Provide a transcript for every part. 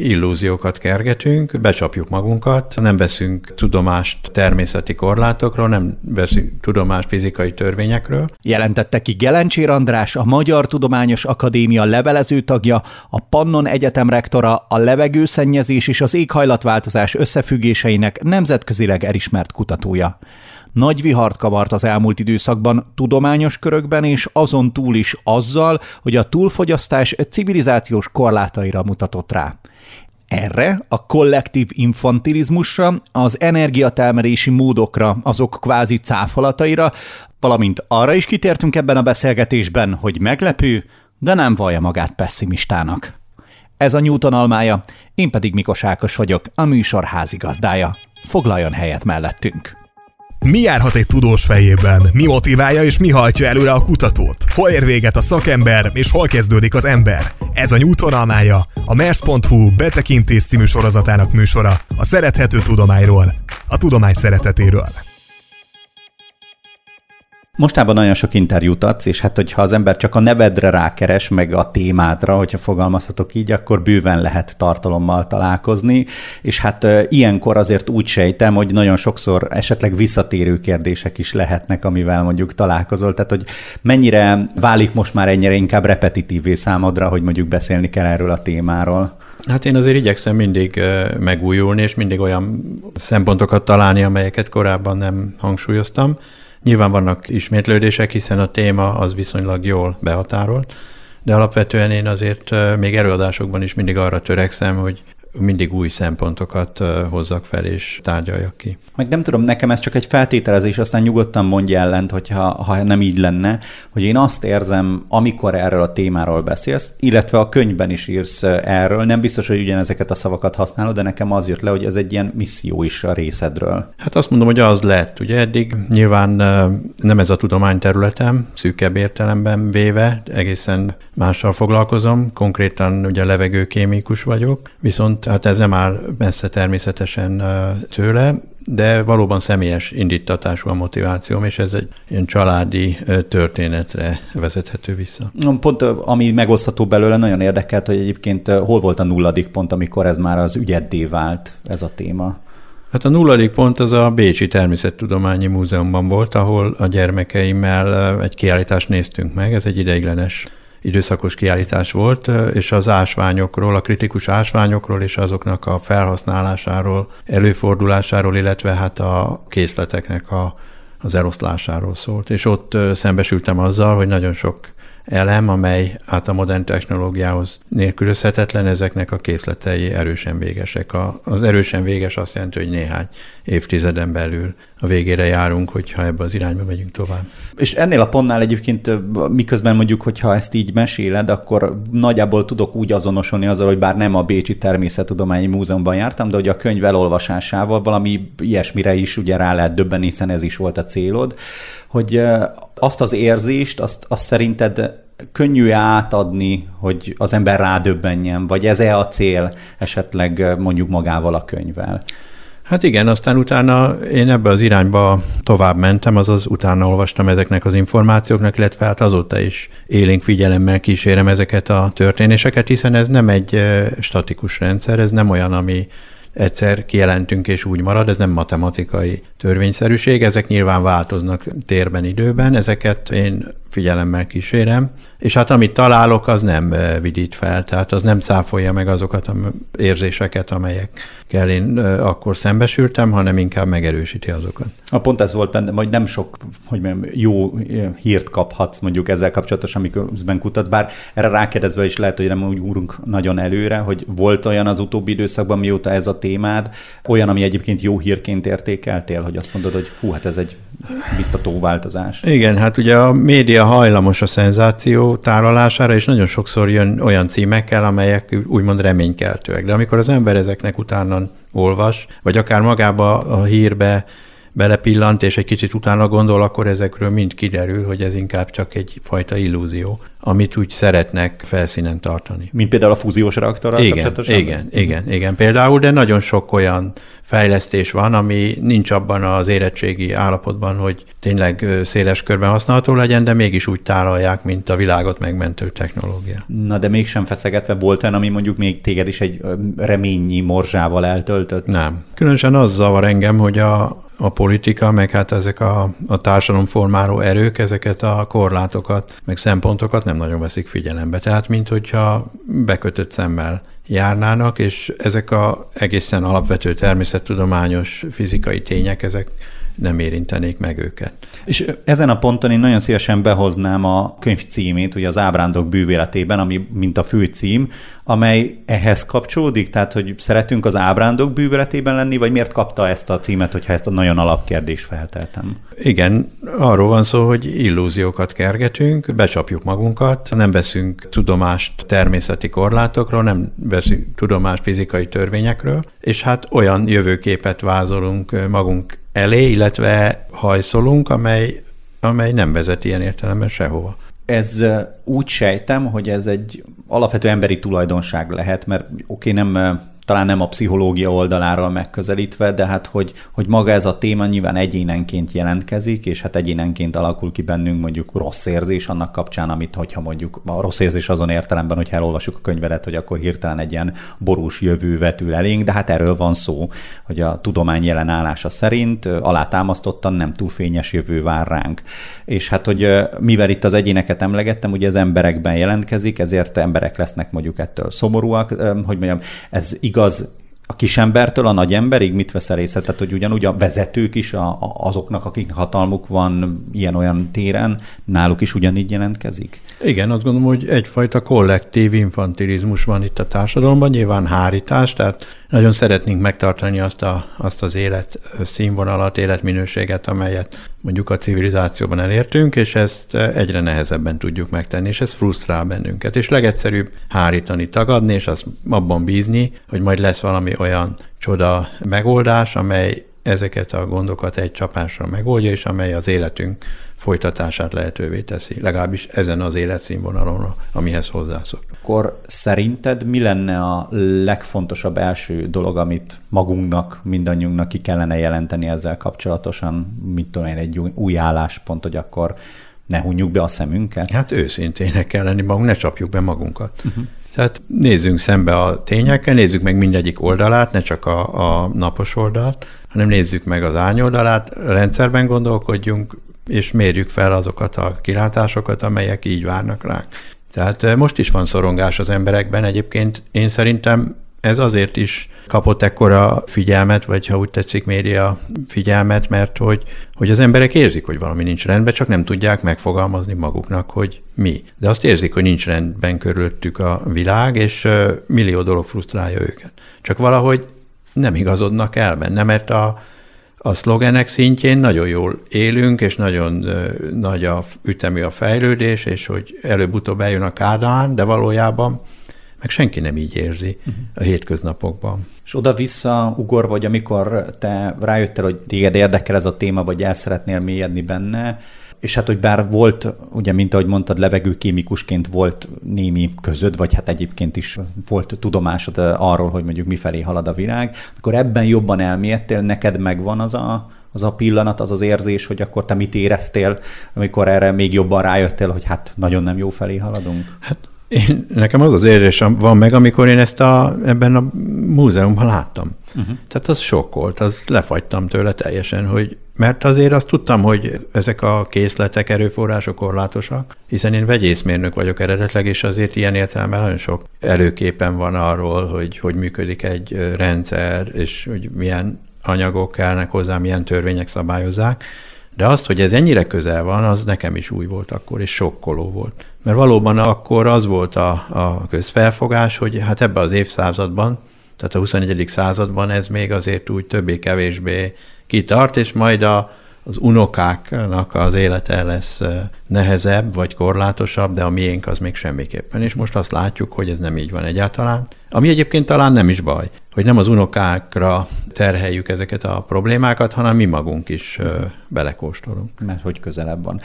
Illúziókat kergetünk, becsapjuk magunkat, nem veszünk tudomást természeti korlátokról, nem veszünk tudomást fizikai törvényekről. Jelentette ki Gelencsér András, a Magyar Tudományos Akadémia levelező tagja, a Pannon Egyetem rektora, a levegőszennyezés és az éghajlatváltozás összefüggéseinek nemzetközileg elismert kutatója. Nagy vihart kavart az elmúlt időszakban tudományos körökben és azon túl is azzal, hogy a túlfogyasztás civilizációs korlátaira mutatott rá. Erre, a kollektív infantilizmusra, az energiatelmelési módokra, azok kvázi cáfolataira, valamint arra is kitértünk ebben a beszélgetésben, hogy meglepő, de nem vallja magát pesszimistának. Ez a Newton almája, én pedig Mikos Ákos vagyok, a műsor házigazdája. Foglaljon helyet mellettünk! Mi járhat egy tudós fejében? Mi motiválja és mi hajtja előre a kutatót? Hol ér véget a szakember és hol kezdődik az ember? Ez a Newton almája, a mers.hu Betekintés című sorozatának műsora a szerethető tudományról, a tudomány szeretetéről. Mostában nagyon sok interjút adsz, és hát hogyha az ember csak a nevedre rákeres, meg a témádra, hogyha fogalmazhatok így, akkor bőven lehet tartalommal találkozni, és hát ilyenkor azért úgy sejtem, hogy nagyon sokszor esetleg visszatérő kérdések is lehetnek, amivel mondjuk találkozol, tehát hogy mennyire válik most már ennyire inkább repetitívé számodra, hogy mondjuk beszélni kell erről a témáról? Hát én azért igyekszem mindig megújulni, és mindig olyan szempontokat találni, amelyeket korábban nem hangsúlyoztam. Nyilván vannak ismétlődések, hiszen a téma az viszonylag jól behatárolt, de alapvetően én azért még előadásokban is mindig arra törekszem, hogy mindig új szempontokat hozzak fel és tárgyaljak ki. Meg nem tudom, nekem ez csak egy feltételezés, aztán nyugodtan mondj ellent, hogyha nem így lenne, hogy én azt érzem, amikor erről a témáról beszélsz, illetve a könyvben is írsz erről, nem biztos, hogy ugyanezeket a szavakat használod, de nekem az jött le, hogy ez egy ilyen misszió is a részedről. Hát azt mondom, hogy az lett. Ugye eddig nyilván nem ez a tudományterületem, szűkebb értelemben véve, egészen mással foglalkozom, konkrétan ugye levegőkémikus vagyok, viszont hát ez nem áll messze természetesen tőle, de valóban személyes indítatású a motivációm, és ez egy ilyen családi történetre vezethető vissza. Pont ami megosztható belőle, nagyon érdekelt, hogy egyébként hol volt a nulladik pont, amikor ez már az ügyeddé vált, ez a téma. Hát a nulladik pont az a Bécsi Természettudományi Múzeumban volt, ahol a gyermekeimmel egy kiállítást néztünk meg, ez egy ideiglenes időszakos kiállítás volt, és az ásványokról, a kritikus ásványokról és azoknak a felhasználásáról, előfordulásáról, illetve hát a készleteknek az eloszlásáról szólt. És ott szembesültem azzal, hogy nagyon sok elem, amely át a modern technológiához nélkülözhetetlen, ezeknek a készletei erősen végesek. Az erősen véges azt jelenti, hogy néhány évtizeden belül a végére járunk, hogyha ebbe az irányba megyünk tovább. És ennél a pontnál egyébként miközben mondjuk, hogyha ezt így meséled, akkor nagyjából tudok úgy azonosulni azzal, hogy bár nem a Bécsi Természettudományi Múzeumban jártam, de hogy a könyv elolvasásával valami ilyesmire is ugye rá lehet döbbenni, hiszen ez is volt a célod, hogy azt az érzést, azt szerinted könnyű átadni, hogy az ember rádöbbenjen, vagy ez-e a cél esetleg mondjuk magával a könyvvel? Hát igen, aztán utána én ebbe az irányba tovább mentem, azaz utána olvastam ezeknek az információknak, illetve hát azóta is élénk figyelemmel kísérem ezeket a történéseket, hiszen ez nem egy statikus rendszer, ez nem olyan, ami egyszer kijelentünk és úgy marad, ez nem matematikai törvényszerűség, ezek nyilván változnak térben, időben, ezeket én figyelemmel kísérem, és hát amit találok, az nem vidít fel, tehát az nem cáfolja meg azokat az érzéseket, amelyekkel én akkor szembesültem, hanem inkább megerősíti azokat. Pont ez volt benne, hogy nem sok jó hírt kaphatsz mondjuk ezzel kapcsolatosan, miközben kutatsz, bár erre rákérdezve is lehet, hogy nem úgy úrunk nagyon előre, hogy volt olyan az utóbbi időszakban, mióta ez a témád, olyan, ami egyébként jó hírként értékeltél, hogy azt mondod, hogy hú, hát ez egy biztató változás. Igen, hát ugye a média hajlamos a szenzáció tárolására, és nagyon sokszor jön olyan címekkel, amelyek úgymond reménykeltőek. De amikor az ember ezeknek utána olvas, vagy akár magába a hírbe belepillant, és egy kicsit utána gondol, akkor ezekről mind kiderül, hogy ez inkább csak egyfajta illúzió, amit úgy szeretnek felszínen tartani. Mint például a fúziós reaktorral kapcsolatosan? Igen, például, de nagyon sok olyan fejlesztés van, ami nincs abban az érettségi állapotban, hogy tényleg széles körben használható legyen, de mégis úgy tálalják, mint a világot megmentő technológia. Na, de mégsem feszegetve volt olyan, ami mondjuk még téged is egy reménynyi morzsával eltöltött? Nem. Különösen az zavar engem, hogy a politika, meg hát ezek a társadalomformáló erők, ezeket a korlátokat, meg szempontokat nem nagyon veszik figyelembe. Tehát, mint hogyha bekötött szemmel járnának, és ezek a egészen alapvető természettudományos fizikai tények, ezek nem érintenék meg őket. És ezen a ponton én nagyon szívesen behoznám a könyv címét, ugye az Ábrándok bűvöletében, ami mint a fő cím, amely ehhez kapcsolódik, tehát hogy szeretünk az ábrándok bűvöletében lenni, vagy miért kapta ezt a címet, hogyha ezt a nagyon alapkérdést felteltem? Igen, arról van szó, hogy illúziókat kergetünk, becsapjuk magunkat, nem veszünk tudomást természeti korlátokról, nem veszünk tudomást fizikai törvényekről, és hát olyan jövőképet vázolunk magunk elé, illetve hajszolunk, amely nem vezet ilyen értelemben sehova. Ez úgy sejtem, hogy ez egy alapvető emberi tulajdonság lehet, mert talán nem a pszichológia oldaláról megközelítve, de hát hogy maga ez a téma nyilván egyénenként jelentkezik, és hát egyénenként alakul ki bennünk mondjuk rossz érzés annak kapcsán, amit hogyha mondjuk a rossz érzés azon értelemben, hogyha elolvassuk a könyvedet, hogy akkor hirtelen egy ilyen borús jövő vetül elénk, de hát erről van szó, hogy a tudomány jelen állása szerint alátámasztottan nem túl fényes jövő vár ránk. És hát, hogy mivel itt az egyéneket emlegettem, ugye ez emberekben jelentkezik, ezért emberek lesznek mondjuk ettől szomorúak, hogy mondjam, ez igaz a kisembertől a nagyemberig? Mit veszel észre? Tehát, hogy ugyanúgy a vezetők is, azoknak, akiknek hatalmuk van ilyen-olyan téren, náluk is ugyanígy jelentkezik? Igen, azt gondolom, hogy egyfajta kollektív infantilizmus van itt a társadalomban, nyilván hárítás, tehát nagyon szeretnénk megtartani azt az élet színvonalat, életminőséget, amelyet mondjuk a civilizációban elértünk, és ezt egyre nehezebben tudjuk megtenni, és ez frusztrál bennünket. És legegyszerűbb hárítani, tagadni, és azt abban bízni, hogy majd lesz valami olyan csoda megoldás, amely ezeket a gondokat egy csapásra megoldja, és amely az életünk folytatását lehetővé teszi, legalábbis ezen az életszínvonalon, amihez hozzászoktunk. Akkor szerinted mi lenne a legfontosabb első dolog, amit magunknak, mindannyiunknak ki kellene jelenteni ezzel kapcsolatosan, mit tudom én, egy új álláspont, hogy akkor ne hunjuk be a szemünket? Hát őszintének kell lenni magunk, ne csapjuk be magunkat. Uh-huh. Tehát nézzünk szembe a tényekkel, nézzük meg mindegyik oldalát, ne csak a napos oldalt, hanem nézzük meg az árnyoldalát, rendszerben gondolkodjunk, és mérjük fel azokat a kilátásokat, amelyek így várnak ránk. Tehát most is van szorongás az emberekben, egyébként én szerintem ez azért is kapott ekkora figyelmet, vagy ha úgy tetszik, média figyelmet, mert hogy az emberek érzik, hogy valami nincs rendben, csak nem tudják megfogalmazni maguknak, hogy mi. De azt érzik, hogy nincs rendben körülöttük a világ, és millió dolog frusztrálja őket. Csak valahogy nem igazodnak el benne, mert a szlogenek szintjén nagyon jól élünk, és nagyon nagy a ütemű a fejlődés, és hogy előbb-utóbb eljön a Kádán, de valójában meg senki nem így érzi a hétköznapokban. És oda-vissza ugorva, vagy amikor te rájöttél, hogy téged érdekel ez a téma, vagy el szeretnél mélyedni benne, és hát, hogy bár volt, ugye, mint ahogy mondtad, levegőkémikusként volt némi közöd, vagy hát egyébként is volt tudomásod arról, hogy mondjuk mifelé halad a világ, akkor ebben jobban elmélyedtél, neked megvan az a pillanat, az az érzés, hogy akkor te mit éreztél, amikor erre még jobban rájöttél, hogy hát nagyon nem jó felé haladunk? Hát nekem az az érzés van meg, amikor én ezt ebben a múzeumban láttam. Uh-huh. Tehát az sokkolt, az lefagytam tőle teljesen, mert azért azt tudtam, hogy ezek a készletek, erőforrások korlátosak, hiszen én vegyészmérnök vagyok eredetleg, és azért ilyen értelemben nagyon sok előképen van arról, hogy működik egy rendszer, és hogy milyen anyagok kellnek hozzá, milyen törvények szabályozzák. De azt, hogy ez ennyire közel van, az nekem is új volt akkor, és sokkoló volt. Mert valóban akkor az volt a közfelfogás, hogy hát ebben az évszázadban, tehát a 21. században ez még azért úgy többé-kevésbé kitart, és majd az unokáknak az élete lesz nehezebb vagy korlátosabb, de a miénk az még semmiképpen. És most azt látjuk, hogy ez nem így van egyáltalán. Ami egyébként talán nem is baj, hogy nem az unokákra terheljük ezeket a problémákat, hanem mi magunk is belekóstolunk. Mert hogy közelebb van.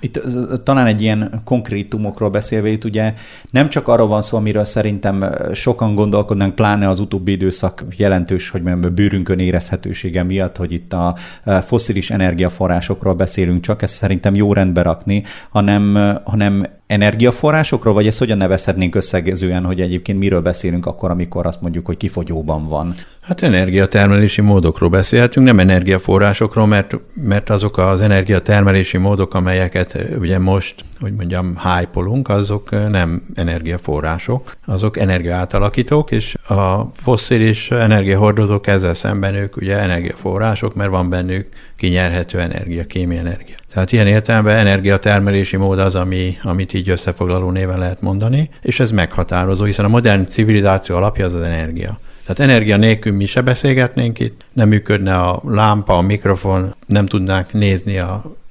Itt talán egy ilyen konkrétumokról beszélve, itt ugye nem csak arról van szó, amiről szerintem sokan gondolkodnánk, pláne az utóbbi időszak jelentős, hogy bőrünkön érezhetősége miatt, hogy itt a fosszilis energiaforrásokról beszélünk csak, ezt szerintem jó rendbe rakni, hanem energiaforrásokról, vagy ezt hogyan nevezhetnénk összegezően, hogy egyébként miről beszélünk akkor, amikor azt mondjuk, hogy kifogyóban van? Hát energiatermelési módokról beszélhetünk, nem energiaforrásokról, mert azok az energiatermelési módok, amelyeket ugye most, hogy mondjam, hype-olunk, azok nem energiaforrások, azok energiaátalakítók, és a fosszilis energiahordozók ezzel szemben ők ugye energiaforrások, mert van bennük kinyerhető energia, kémia energia. Tehát ilyen értelemben energiatermelési mód az, amit így összefoglaló néven lehet mondani, és ez meghatározó, hiszen a modern civilizáció alapja az energia. Tehát energia nélkül mi se beszélgetnénk itt, nem működne a lámpa, a mikrofon, nem tudnánk nézni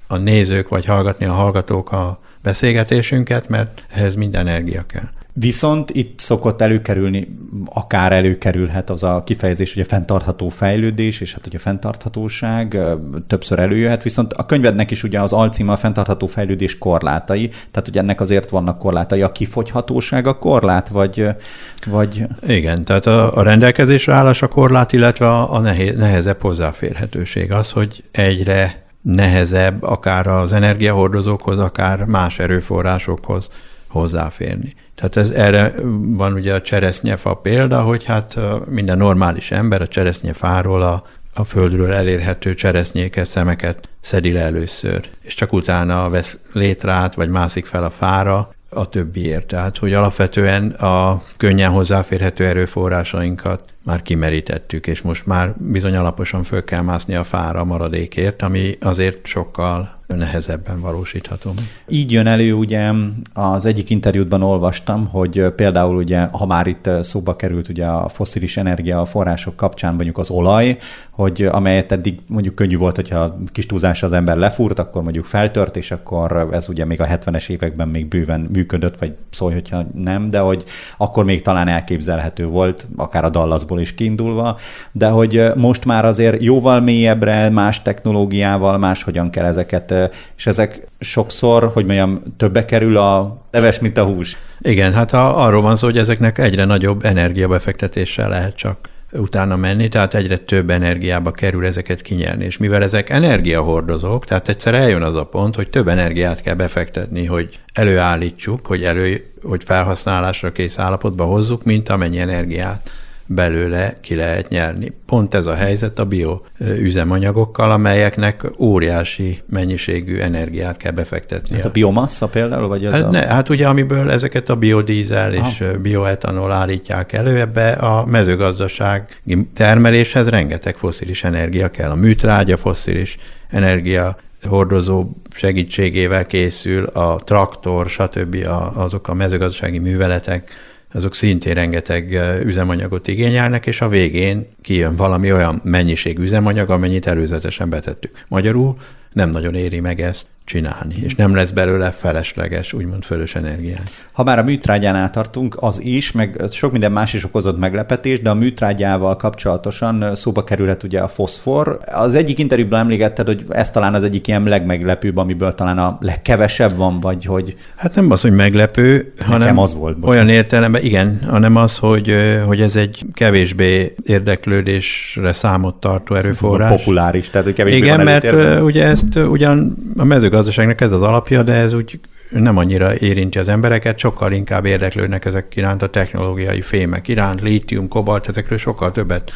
a nézők, vagy hallgatni a hallgatók a beszélgetésünket, mert ehhez mind energia kell. Viszont itt szokott előkerülni, akár előkerülhet az a kifejezés, hogy a fenntartható fejlődés, és hát ugye a fenntarthatóság többször előjöhet, viszont a könyvednek is ugye az alcíme a fenntartható fejlődés korlátai, tehát ugye ennek azért vannak korlátai. A kifogyhatóság a korlát, vagy... Igen, tehát a rendelkezésre állás a korlát, illetve a nehezebb hozzáférhetőség az, hogy egyre nehezebb akár az energiahordozókhoz, akár más erőforrásokhoz hozzáférni. Tehát erre van ugye a cseresznyefa példa, hogy hát minden normális ember a cseresznyefáról a földről elérhető cseresznyéket, szemeket szedi le először, és csak utána vesz létrát, vagy mászik fel a fára a többiért. Tehát, hogy alapvetően a könnyen hozzáférhető erőforrásainkat már kimerítettük, és most már bizony alaposan föl kell mászni a fára a maradékért, ami azért sokkal nehezebben valósítható. Így jön elő, ugye az egyik interjútban olvastam, hogy például ugye, ha már itt szóba került ugye a fosszilis energiaforrások kapcsán mondjuk az olaj, hogy amelyet eddig mondjuk könnyű volt, hogyha kis túlzás az ember lefúrt, akkor mondjuk feltört, és akkor ez ugye még a 70-es években még bőven működött, vagy szólj, hogyha nem, de hogy akkor még talán elképzelhető volt, akár a Dallasból is kiindulva, de hogy most már azért jóval mélyebbre, más technológiával, máshogyan kell ezeket, és ezek sokszor, hogy mondjam, többe kerül a leves, mint a hús. Igen, hát arról van szó, hogy ezeknek egyre nagyobb energiabefektetéssel lehet csak utána menni, tehát egyre több energiába kerül ezeket kinyerni. És mivel ezek energiahordozók, tehát egyszer eljön az a pont, hogy több energiát kell befektetni, hogy előállítsuk, hogy felhasználásra kész állapotba hozzuk, mint amennyi energiát belőle ki lehet nyerni. Pont ez a helyzet a bioüzemanyagokkal, amelyeknek óriási mennyiségű energiát kell befektetni. Ez a biomassa például? Vagy ez hát ugye, amiből ezeket a biodízel és bioetanol állítják elő, ebbe a mezőgazdasági termeléshez rengeteg fosszilis energia kell. A műtrágya fosszilis energia hordozó segítségével készül, a traktor, stb. Azok a mezőgazdasági műveletek, azok szintén rengeteg üzemanyagot igényelnek, és a végén kijön valami olyan mennyiség üzemanyag, amennyit előzetesen betettük. Magyarul nem nagyon éri meg ezt csinálni, és nem lesz belőle felesleges, úgymond fölös energiát. Ha már a műtrágyánál tartunk, az is, meg sok minden más is okozott meglepetést, de a műtrágyával kapcsolatosan szóba kerülhet ugye a foszfor. Az egyik interjúban emlégetted, hogy ez talán az egyik ilyen legmeglepőbb, amiből talán a legkevesebb van, vagy hogy... Hát nem az, hogy meglepő, hanem az volt, olyan értelemben, igen, hanem az, hogy ez egy kevésbé érdeklődésre számot tartó erőforrás. Populáris, tehát hogy kevésbé igen, van mert ugye ezt ugyan a mezőgazdaságnak ez az alapja, de ez úgy nem annyira érinti az embereket, sokkal inkább érdeklődnek ezek iránt a technológiai fémek iránt, lítium, kobalt, ezekről sokkal többet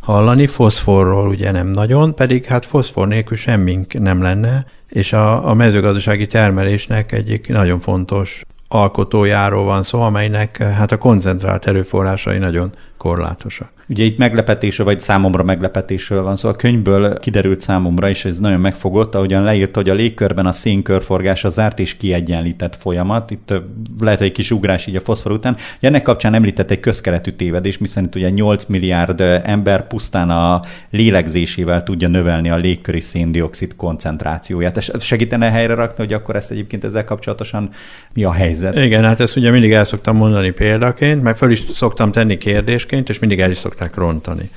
hallani, foszforról ugye nem nagyon, pedig hát foszfor nélkül semmink nem lenne, és a mezőgazdasági termelésnek egyik nagyon fontos alkotójáról van szó, amelynek hát a koncentrált erőforrásai nagyon korlátosak. Ugye itt meglepetésről, vagy számomra meglepetésről van szó. A könyvből kiderült számomra, és ez nagyon megfogott, ahogyan leírta, hogy a légkörben a szénkörforgás a zárt és kiegyenlített folyamat. Itt lehet, hogy egy kis ugrás így a foszfor után. Ennek kapcsán említett egy közkeletű tévedés, miszerint ugye 8 milliárd ember pusztán a lélegzésével tudja növelni a légköri széndioxid koncentrációját. És segítene helyre rakni, hogy akkor ezt egyébként ezzel kapcsolatosan mi a helyzet? Igen, hát ezt ugye mindig el szoktam mondani példaként, meg föl is szoktam tenni kérdésként, egyébként, és mindig el is szokták rontani.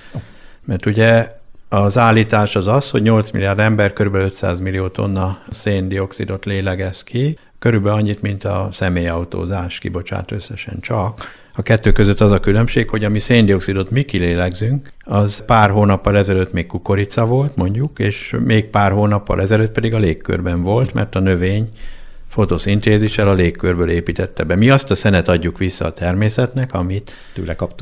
Mert ugye az állítás az az, hogy 8 milliárd ember kb. 500 millió tonna széndioxidot lélegez ki, körülbelül annyit, mint a személyautózás kibocsát összesen csak. A kettő között az a különbség, hogy ami széndioxidot mi kilélegzünk, az pár hónappal ezelőtt még kukorica volt, mondjuk, és még pár hónappal ezelőtt pedig a légkörben volt, mert a növény fotoszintézissel a légkörből építette be. Mi azt a szenet adjuk vissza a természetnek, amit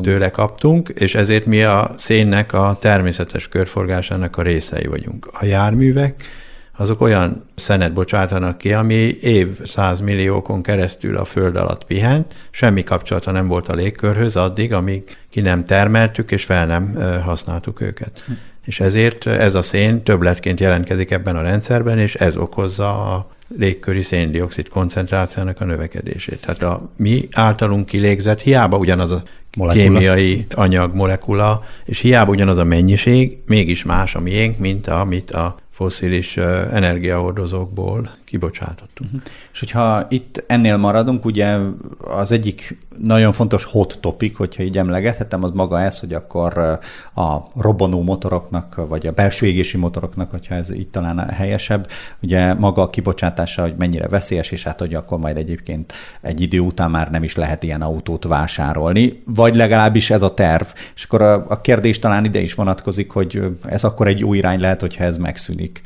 tőle kaptunk, és ezért mi a szénnek a természetes körforgásának a részei vagyunk. A járművek azok olyan szenet bocsátanak ki, ami évszázmilliókon keresztül a föld alatt pihent, semmi kapcsolata nem volt a légkörhöz addig, amíg ki nem termeltük, és fel nem használtuk őket. És ezért ez a szén többletként jelentkezik ebben a rendszerben, és ez okozza a légköri széndioxid koncentrációnak a növekedését. Tehát a mi általunk kilégzett, hiába ugyanaz a kémiai anyag, molekula, és hiába ugyanaz a mennyiség, mégis más a miénk, mint amit a fosszilis energiahordozókból kibocsátottunk. Uh-huh. És hogyha itt ennél maradunk, ugye az egyik nagyon fontos hot topic, hogyha így emlegethetem, az maga ez, hogy akkor a robbanó motoroknak, vagy a belső égési motoroknak, hogyha ez így talán helyesebb, ugye maga a kibocsátása, hogy mennyire veszélyes, és hát hogy akkor majd egyébként egy idő után már nem is lehet ilyen autót vásárolni, vagy legalábbis ez a terv. És akkor a kérdés talán ide is vonatkozik, hogy ez akkor egy jó irány lehet, hogyha ez megszűnik.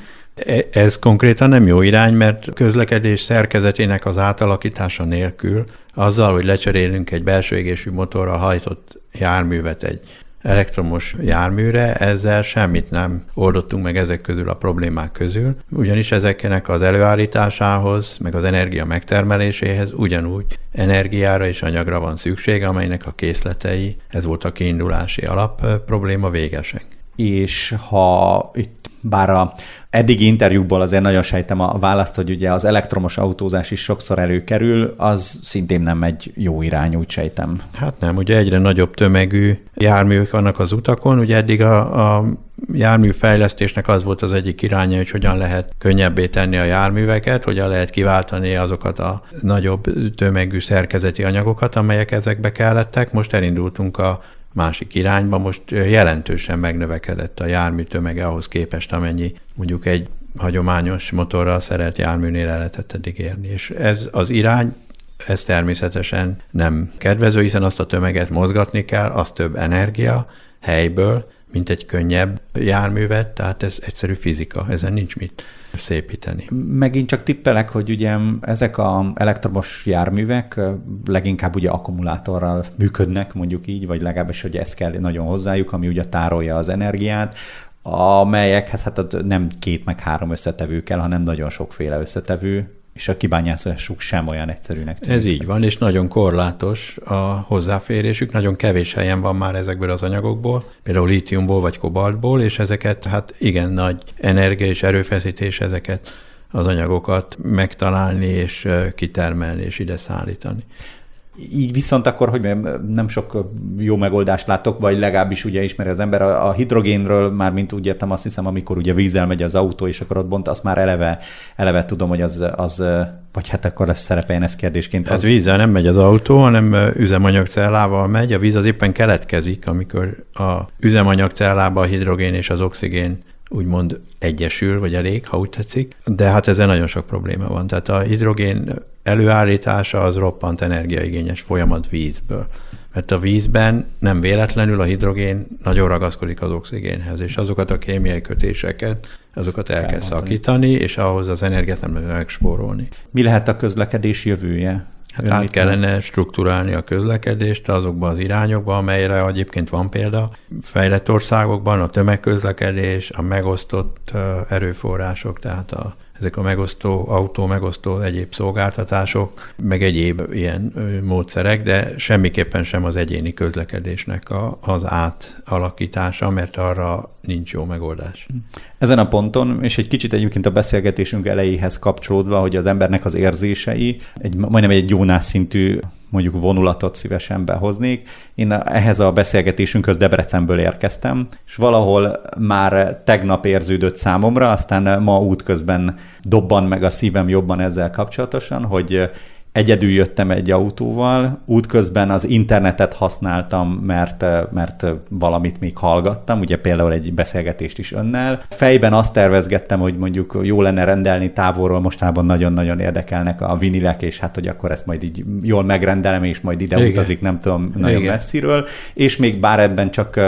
Ez konkrétan nem jó irány, mert közlekedés szerkezetének az átalakítása nélkül azzal, hogy lecserélünk egy belső égésű motorral hajtott járművet egy elektromos járműre, ezzel semmit nem oldottunk meg ezek közül a problémák közül, ugyanis ezeknek az előállításához, meg az energia megtermeléséhez ugyanúgy energiára és anyagra van szükség, amelynek a készletei, ez volt a kiindulási alap probléma, végesek. És ha itt bár a eddigi interjúkból azért nagyon sejtem a választ, hogy ugye az elektromos autózás is sokszor előkerül, az szintén nem egy jó irány, úgy sejtem. Hát nem, ugye egyre nagyobb tömegű járművek vannak az utakon, ugye eddig a járműfejlesztésnek az volt az egyik iránya, hogy hogyan lehet könnyebbé tenni a járműveket, hogyan lehet kiváltani azokat a nagyobb tömegű szerkezeti anyagokat, amelyek ezekbe kellettek. Most elindultunk a másik irányba, most jelentősen megnövekedett a jármű tömege ahhoz képest, amennyi mondjuk egy hagyományos motorral szerelt járműnél el lehetett eddig érni. És ez az irány, ez természetesen nem kedvező, hiszen azt a tömeget mozgatni kell, az több energia helyből, mint egy könnyebb járművet, tehát ez egyszerű fizika, ezen nincs mit szépíteni. Megint csak tippelek, hogy ugye ezek az elektromos járművek leginkább ugye akkumulátorral működnek, mondjuk így, vagy legalábbis, hogy ez kell nagyon hozzájuk, ami ugye tárolja az energiát, amelyekhez hát nem 2 meg 3 összetevő kell, hanem nagyon sokféle összetevő, és a kibányászásuk sem olyan egyszerűnek tűnik. Ez így van, és nagyon korlátos a hozzáférésük, nagyon kevés helyen van már ezekből az anyagokból, például lítiumból vagy kobaltból, és ezeket hát igen nagy energia és erőfeszítés ezeket az anyagokat megtalálni és kitermelni és ide szállítani. Így viszont akkor, hogy nem sok jó megoldást látok, vagy legalábbis ugye ismeri az ember a hidrogénről, már mint úgy értem, azt hiszem, amikor ugye vízzel megy az autó, és akkor ott bont, azt már eleve tudom, hogy az vagy hát akkor lesz szerepeljen ez kérdésként. Az... Hát vízzel nem megy az autó, hanem üzemanyagcellával megy, a víz az éppen keletkezik, amikor a üzemanyagcellában a hidrogén és az oxigén úgymond egyesül, vagy elég, ha úgy tetszik, de hát ezzel nagyon sok probléma van. Tehát a hidrogén előállítása az roppant energiaigényes folyamat vízből, mert a vízben nem véletlenül a hidrogén nagyon ragaszkodik az oxigénhez, és azokat a kémiai kötéseket, azokat el kell szakítani, és ahhoz az energiát nem lehet megspórolni. Mi lehet a közlekedés jövője? Hát át kellene strukturálni a közlekedést azokba az irányokba, amelyre egyébként van példa. Fejlett országokban a tömegközlekedés, a megosztott erőforrások, tehát ezek a megosztó, egyéb szolgáltatások, meg egyéb ilyen módszerek, de semmiképpen sem az egyéni közlekedésnek az átalakítása, mert arra nincs jó megoldás. Ezen a ponton, és egy kicsit egyébként a beszélgetésünk elejéhez kapcsolódva, hogy az embernek az érzései, majdnem egy Jónás szintű mondjuk vonulatot szívesen behoznék. Én ehhez a beszélgetésünkhöz Debrecenből érkeztem, és valahol már tegnap érződött számomra, aztán ma útközben dobban meg a szívem jobban ezzel kapcsolatosan, hogy Egyedül jöttem egy autóval, útközben az internetet használtam, mert valamit még hallgattam, ugye például egy beszélgetést is önnel. Fejben azt tervezgettem, hogy mondjuk jó lenne rendelni távolról, mostában nagyon-nagyon érdekelnek a vinilek, és hát, hogy akkor ezt majd így jól megrendelem, és majd ide utazik, nem tudom, nagyon messziről. És még bár ebben csak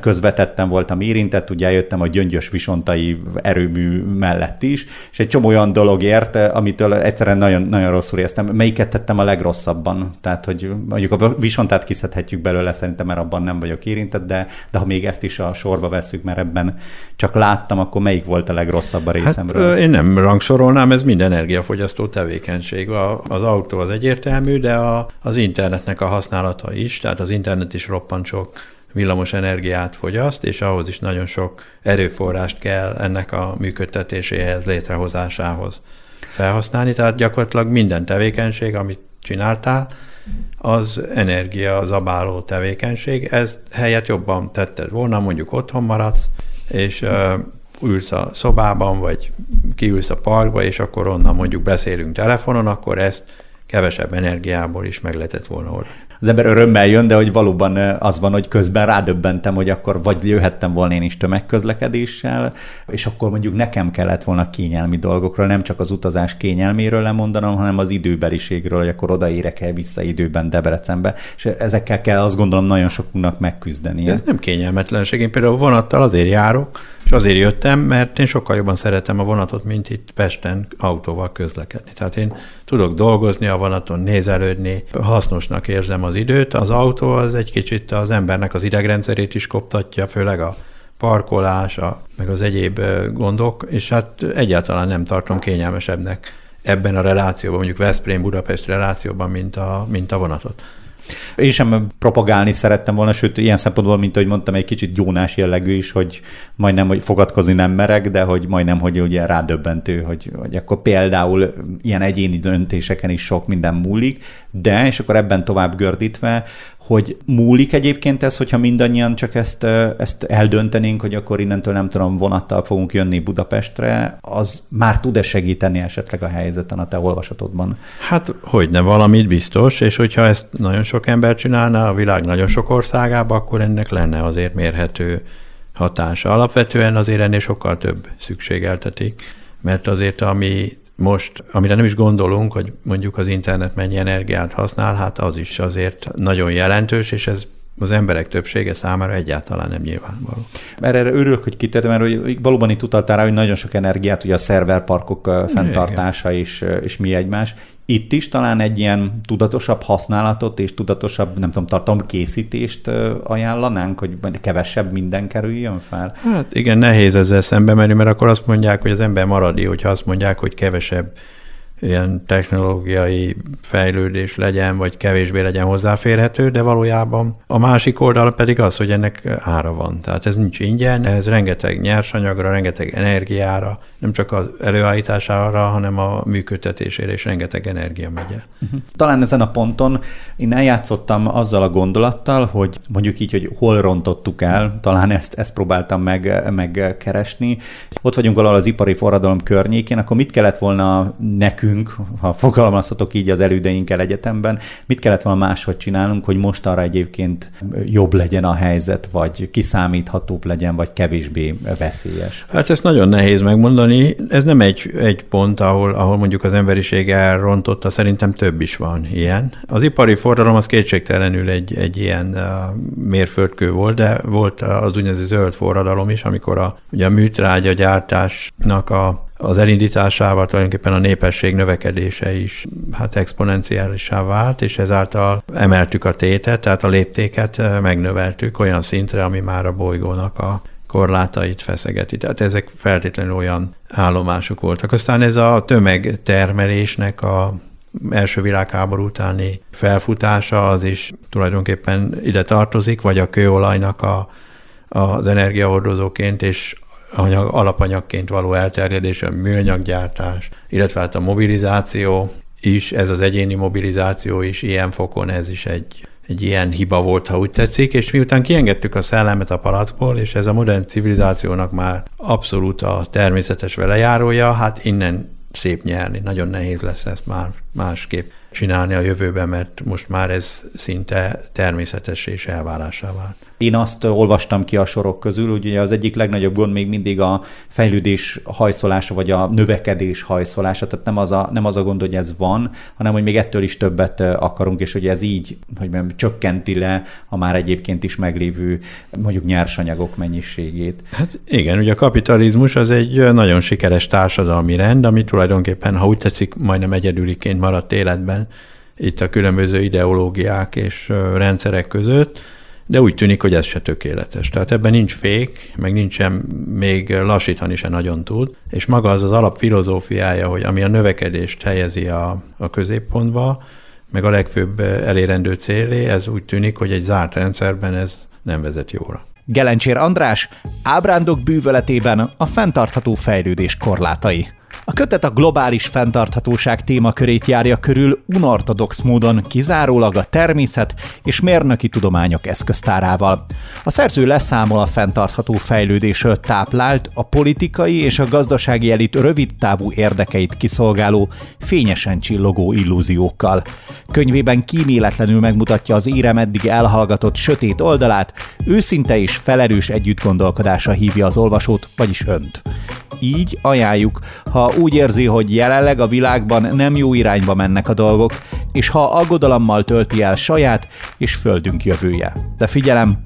közvetetten voltam érintett, ugye jöttem a Gyöngyös-Visontai erőmű mellett is, és egy csomó olyan dolog ért, amitől egyszerűen nagyon rosszul éreztem. Melyiket tettem a legrosszabban? Tehát, hogy mondjuk a Visontát kiszedhetjük belőle, szerintem, mert abban nem vagyok érintett, de ha még ezt is a sorba vesszük, mert ebben csak láttam, akkor melyik volt a legrosszabb a részemről? Hát, én nem rangsorolnám, ez mind energiafogyasztó tevékenység. Az autó az egyértelmű, de az internetnek a használata is, tehát az internet is roppant sok villamos energiát fogyaszt, és ahhoz is nagyon sok erőforrást kell ennek a működtetéséhez, létrehozásához felhasználni, tehát gyakorlatilag minden tevékenység, amit csináltál, az energiazabáló tevékenység, ez helyett jobban tetted volna, mondjuk otthon maradsz, és ülsz a szobában, vagy kiülsz a parkba, és akkor onnan mondjuk beszélünk telefonon, akkor ezt kevesebb energiából is meg lehetett volna oldani. Az ember örömmel jön, de hogy valóban az van, hogy közben rádöbbentem, hogy akkor vagy jöhettem volna én is tömegközlekedéssel, és akkor mondjuk nekem kellett volna kényelmi dolgokról, nem csak az utazás kényelméről lemondanom, hanem az időbeliségről, hogy akkor odaérek el vissza időben Debrecenbe, és ezekkel kell, azt gondolom, nagyon sokunknak megküzdeni. De ez nem kényelmetlenség. Én például vonattal azért járok, és azért jöttem, mert én sokkal jobban szeretem a vonatot, mint itt Pesten autóval közlekedni. Tehát én tudok dolgozni a vonaton, nézelődni, hasznosnak érzem az időt. Az autó az egy kicsit az embernek az idegrendszerét is koptatja, főleg a parkolás, meg az egyéb gondok, és hát egyáltalán nem tartom kényelmesebbnek ebben a relációban, mondjuk Veszprém-Budapest relációban, mint a vonatot. Én sem propagálni szerettem volna, sőt, ilyen szempontból, mint ahogy mondtam, egy kicsit gyónás jellegű is, hogy majdnem, hogy fogadkozni nem merek, de hogy majdnem, hogy ugye rádöbbentő, hogy akkor például ilyen egyéni döntéseken is sok minden múlik, de, és akkor ebben tovább gördítve, hogy múlik egyébként ez, hogyha mindannyian csak ezt eldöntenénk, hogy akkor innentől nem tudom, vonattal fogunk jönni Budapestre, az már tud-e segíteni esetleg a helyzeten a te olvasatodban? Hát hogyne, valamit biztos, és hogyha ezt nagyon sok ember csinálna a világ nagyon sok országában, akkor ennek lenne azért mérhető hatása. Alapvetően azért ennél sokkal több szükségeltetik, mert azért amire nem is gondolunk, hogy mondjuk az internet mennyi energiát használ, hát az is azért nagyon jelentős, és ez az emberek többsége számára egyáltalán nem nyilvánvaló. Erre örülök, hogy kitértem, mert valóban itt utaltál rá, hogy nagyon sok energiát, ugye a szerverparkok fenntartása és mi egymás. Itt is talán egy ilyen tudatosabb használatot és tudatosabb, nem tudom, tartalomkészítést ajánlanánk, hogy kevesebb minden kerüljön fel? Hát igen, nehéz ezzel szembe menni, mert akkor azt mondják, hogy az ember maradi, hogyha azt mondják, hogy kevesebb ilyen technológiai fejlődés legyen, vagy kevésbé legyen hozzáférhető, de valójában a másik oldal pedig az, hogy ennek ára van. Tehát ez nincs ingyen, ez rengeteg nyersanyagra, rengeteg energiára, nem csak az előállítására, hanem a működtetésére is rengeteg energia megy el. Talán ezen a ponton én eljátszottam azzal a gondolattal, hogy mondjuk így, hogy hol rontottuk el, talán ezt próbáltam megkeresni. Ott vagyunk valahol az ipari forradalom környékén, akkor mit kellett volna nekünk, ha fogalmazhatok így az elődeinkkel egyetemben, mit kellett volna máshogy csinálnunk, hogy mostanra egyébként jobb legyen a helyzet, vagy kiszámíthatóbb legyen, vagy kevésbé veszélyes? Hát ezt nagyon nehéz megmondani. Ez nem egy pont, ahol mondjuk az emberiség elrontotta, szerintem több is van ilyen. Az ipari forradalom az kétségtelenül egy ilyen mérföldkő volt, de volt az úgynevező zöld forradalom is, amikor ugye a műtrágya gyártásnak az elindításával tulajdonképpen a népesség növekedése is hát exponenciálisá vált, és ezáltal emeltük a tétet, tehát a léptéket megnöveltük olyan szintre, ami már a bolygónak a korlátait feszegeti. Tehát ezek feltétlenül olyan állomások voltak. Aztán ez a tömegtermelésnek a első világháború utáni felfutása, az is tulajdonképpen ide tartozik, vagy a kőolajnak az energiahordozóként és alapanyagként való elterjedés, a műanyaggyártás, illetve hát a mobilizáció is, ez az egyéni mobilizáció is ilyen fokon, ez is egy ilyen hiba volt, ha úgy tetszik, és miután kiengedtük a szellemet a palackból, és ez a modern civilizációnak már abszolút a természetes velejárója, hát innen szép nyerni, nagyon nehéz lesz ezt már másképp csinálni a jövőben, mert most már ez szinte természetes és elvárásá vált. Én azt olvastam ki a sorok közül, hogy ugye az egyik legnagyobb gond még mindig a fejlődés hajszolása, vagy a növekedés hajszolása, tehát nem az a gond, hogy ez van, hanem hogy még ettől is többet akarunk, és hogy ez így, hogy csökkenti le a már egyébként is meglévő mondjuk nyersanyagok mennyiségét. Hát igen, ugye a kapitalizmus az egy nagyon sikeres társadalmi rend, ami tulajdonképpen, ha úgy tetszik, majdnem egyedüliként maradt életben itt a különböző ideológiák és rendszerek között, de úgy tűnik, hogy ez se tökéletes. Tehát ebben nincs fék, meg nincsen, még lassítani se nagyon tud, és maga az az alapfilozófiája, hogy ami a növekedést helyezi a középpontba, meg a legfőbb elérendő célé, ez úgy tűnik, hogy egy zárt rendszerben ez nem vezet jóra. Gelencsér András, Ábrándok bűvöletében a fenntartható fejlődés korlátai. A kötet a globális fenntarthatóság témakörét járja körül unorthodox módon, kizárólag a természet és mérnöki tudományok eszköztárával. A szerző leszámol a fenntartható fejlődésről táplált, a politikai és a gazdasági elit rövidtávú érdekeit kiszolgáló, fényesen csillogó illúziókkal. Könyvében kíméletlenül megmutatja az érem eddig elhallgatott sötét oldalát, őszinte és felerős együttgondolkodásra hívja az olvasót, vagyis önt. Így ajánljuk, ha úgy érzi, hogy jelenleg a világban nem jó irányba mennek a dolgok, és ha aggodalommal tölti el saját és földünk jövője. De figyelem,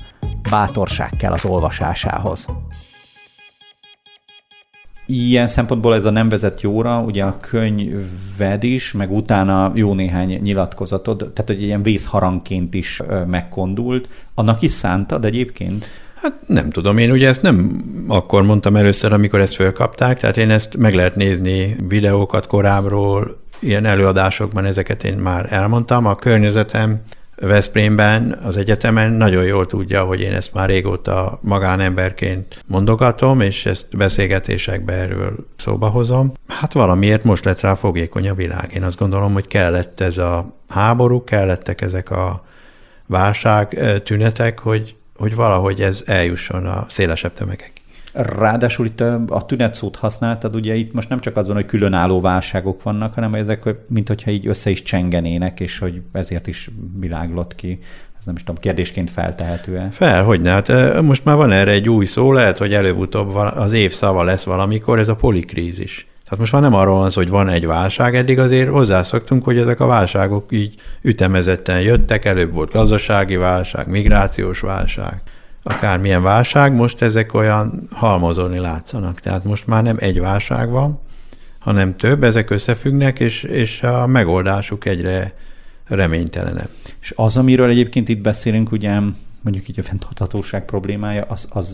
bátorság kell az olvasásához. Ilyen szempontból ez a nem vezet jóra, ugye a könyved is, meg utána jó néhány nyilatkozatod, tehát egy ilyen vészharangként is megkondult. Annak is szántad egyébként? Hát nem tudom, én ugye ezt nem akkor mondtam először, amikor ezt fölkapták, tehát én ezt meg lehet nézni videókat korábbról, ilyen előadásokban ezeket én már elmondtam. A környezetem Veszprémben, az egyetemen nagyon jól tudja, hogy én ezt már régóta magánemberként mondogatom, és ezt beszélgetésekben erről szóba hozom. Hát valamiért most lett rá fogékony a világ. Én azt gondolom, hogy kellett ez a háború, kellettek ezek a válságtünetek, hogy valahogy ez eljusson a szélesebb tömegek. Ráadásul itt a tünetszót használtad, ugye itt most nem csak az van, hogy különálló válságok vannak, hanem ezek, minthogyha így össze is csengenének, és hogy ezért is világlott ki. Ez nem is tudom, kérdésként feltehető-e? Hogyne. Hát most már van erre egy új szó, lehet, hogy előbb-utóbb az év szava lesz valamikor, ez a polikrízis. Tehát most már nem arról van szó, hogy van egy válság, eddig azért hozzászoktunk, hogy ezek a válságok így ütemezetten jöttek, előbb volt gazdasági válság, migrációs válság, akármilyen válság, most ezek olyan halmozolni látszanak. Tehát most már nem egy válság van, hanem több, ezek összefüggnek, és a megoldásuk egyre reménytelenebb. És az, amiről egyébként itt beszélünk, ugye mondjuk így a fenntarthatóság problémája,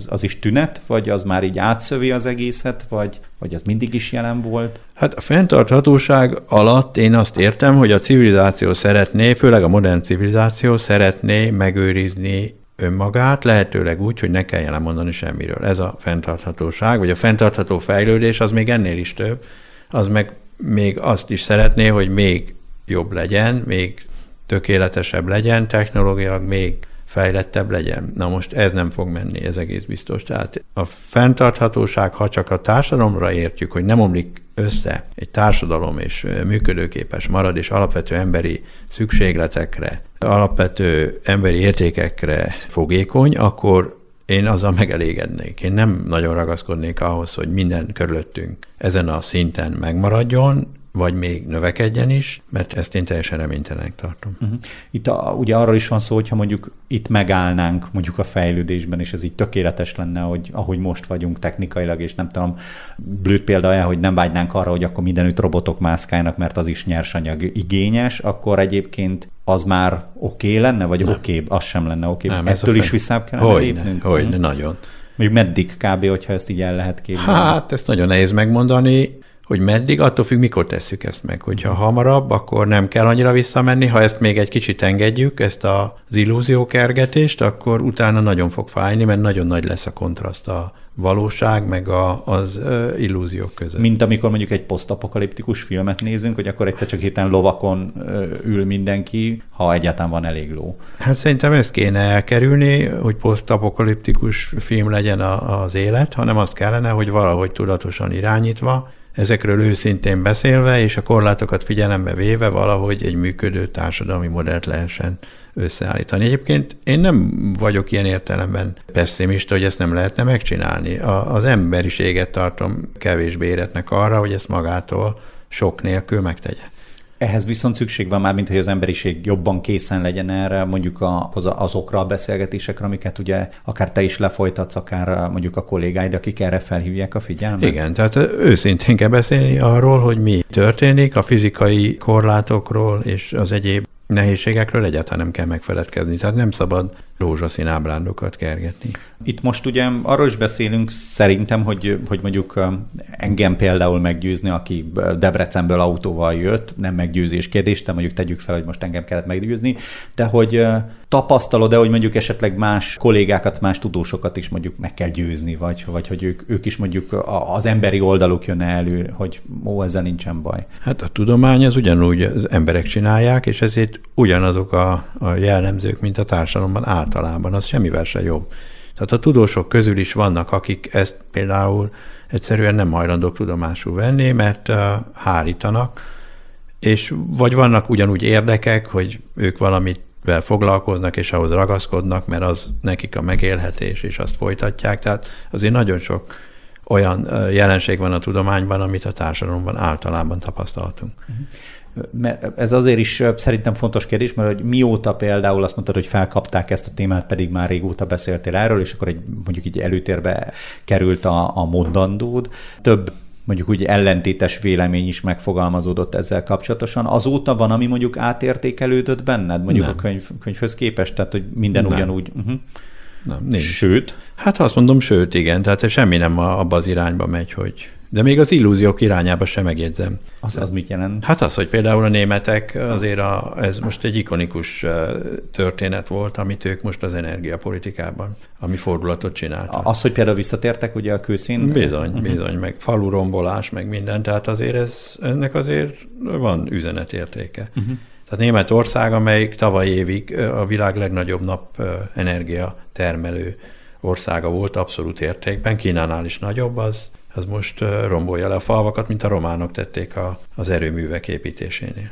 az is tünet, vagy az már így átszövi az egészet, vagy az mindig is jelen volt? Hát a fenntarthatóság alatt én azt értem, hogy a civilizáció szeretné, főleg a modern civilizáció szeretné megőrizni önmagát, lehetőleg úgy, hogy ne kelljen lemondani semmiről. Ez a fenntarthatóság, vagy a fenntartható fejlődés, az még ennél is több, az meg még azt is szeretné, hogy még jobb legyen, még tökéletesebb legyen, technológiailag még fejlettebb legyen. Na most ez nem fog menni, ez egész biztos. Tehát a fenntarthatóság, ha csak a társadalomra értjük, hogy nem omlik össze egy társadalom, és működőképes marad, és alapvető emberi szükségletekre, alapvető emberi értékekre fogékony, akkor én azzal megelégednék. Én nem nagyon ragaszkodnék ahhoz, hogy minden körülöttünk ezen a szinten megmaradjon, vagy még növekedjen is, mert ezt én teljesen reménytelenek tartom. Uh-huh. Itt ugye arról is van szó, hogyha mondjuk itt megállnánk mondjuk a fejlődésben, és ez így tökéletes lenne, hogy ahogy most vagyunk technikailag, és nem tudom, blöd példája, hogy nem vágynánk arra, hogy akkor mindenütt robotok mászkálnak, mert az is nyersanyag igényes, akkor egyébként az már oké lenne, vagy oké, az sem lenne oké. Nem, ettől is visszább kellene lépnünk? Hogyne, nagyon. Mondjuk meddig kb., hogyha ezt így el lehet képzelni? Hát ezt nagyon nehéz megmondani, hogy meddig, attól függ, mikor tesszük ezt meg. Hogyha hamarabb, akkor nem kell annyira visszamenni, ha ezt még egy kicsit engedjük, ezt az illúziókergetést, akkor utána nagyon fog fájni, mert nagyon nagy lesz a kontraszt a valóság, meg az illúziók között. Mint amikor mondjuk egy posztapokaliptikus filmet nézünk, hogy akkor egyszer csak héten lovakon ül mindenki, ha egyáltalán van elég ló. Hát szerintem ezt kéne elkerülni, hogy posztapokaliptikus film legyen az élet, hanem azt kellene, hogy valahogy tudatosan irányítva ezekről őszintén beszélve és a korlátokat figyelembe véve valahogy egy működő társadalmi modellt lehessen összeállítani. Egyébként én nem vagyok ilyen értelemben pesszimista, hogy ezt nem lehetne megcsinálni. Az emberiséget tartom kevésbé éretnek arra, hogy ezt magától sok nélkül megtegye. Ehhez viszont szükség van már, mint hogy az emberiség jobban készen legyen erre, mondjuk azokra a beszélgetésekre, amiket ugye akár te is lefolytatsz, akár mondjuk a kollégáid, akik erre felhívják a figyelmet. Igen, tehát őszintén kell beszélni arról, hogy mi történik, a fizikai korlátokról és az egyéb nehézségekről egyáltalán nem kell megfeledkezni, tehát nem szabad rózsaszín ábrándokat kergetni. Itt most ugye arról is beszélünk szerintem, hogy mondjuk engem például meggyőzni, aki Debrecenből autóval jött, nem meggyőzés kérdés, de mondjuk tegyük fel, hogy most engem kellett meggyőzni, de hogy tapasztalod-e, hogy mondjuk esetleg más kollégákat, más tudósokat is mondjuk meg kell győzni, vagy hogy ők is mondjuk az emberi oldaluk jönne elő, hogy ezzel nincsen baj. Hát a tudomány az ugyanúgy az emberek csinálják, és ezért ugyanazok a jellemzők, mint a társadalomban általában, az semmivel se jobb. Tehát a tudósok közül is vannak, akik ezt például egyszerűen nem hajlandók tudomásul venni, mert hárítanak, és vagy vannak ugyanúgy érdekek, hogy ők valamivel foglalkoznak, és ahhoz ragaszkodnak, mert az nekik a megélhetés, és azt folytatják. Tehát azért nagyon sok olyan jelenség van a tudományban, amit a társadalomban általában tapasztalhatunk. Mert ez azért is szerintem fontos kérdés, mert hogy mióta például azt mondtad, hogy felkapták ezt a témát, pedig már régóta beszéltél erről, és akkor mondjuk így előtérbe került a mondandód. Több mondjuk úgy ellentétes vélemény is megfogalmazódott ezzel kapcsolatosan. Azóta van, ami mondjuk átértékelődött benned, mondjuk nem. A könyvhöz képest, tehát hogy minden nem. Ugyanúgy... Uh-huh. Nem, sőt? Hát ha azt mondom, sőt, igen, tehát semmi nem abba az irányba megy, hogy... De még az illúziók irányába sem megjegyzem. Az mit jelent? Hát az, hogy például a németek, azért ez most egy ikonikus történet volt, amit ők most az energiapolitikában, ami fordulatot csináltak. Az, hogy például visszatértek ugye a kőszín? Bizony, meg falurombolás, meg minden, tehát azért ennek azért van üzenetértéke. Uh-huh. Tehát Németország, amelyik tavaly évig a világ legnagyobb napenergia termelő országa volt abszolút értékben, Kínánál is nagyobb, az most rombolja le a falvakat, mint a románok tették az erőművek építésénél.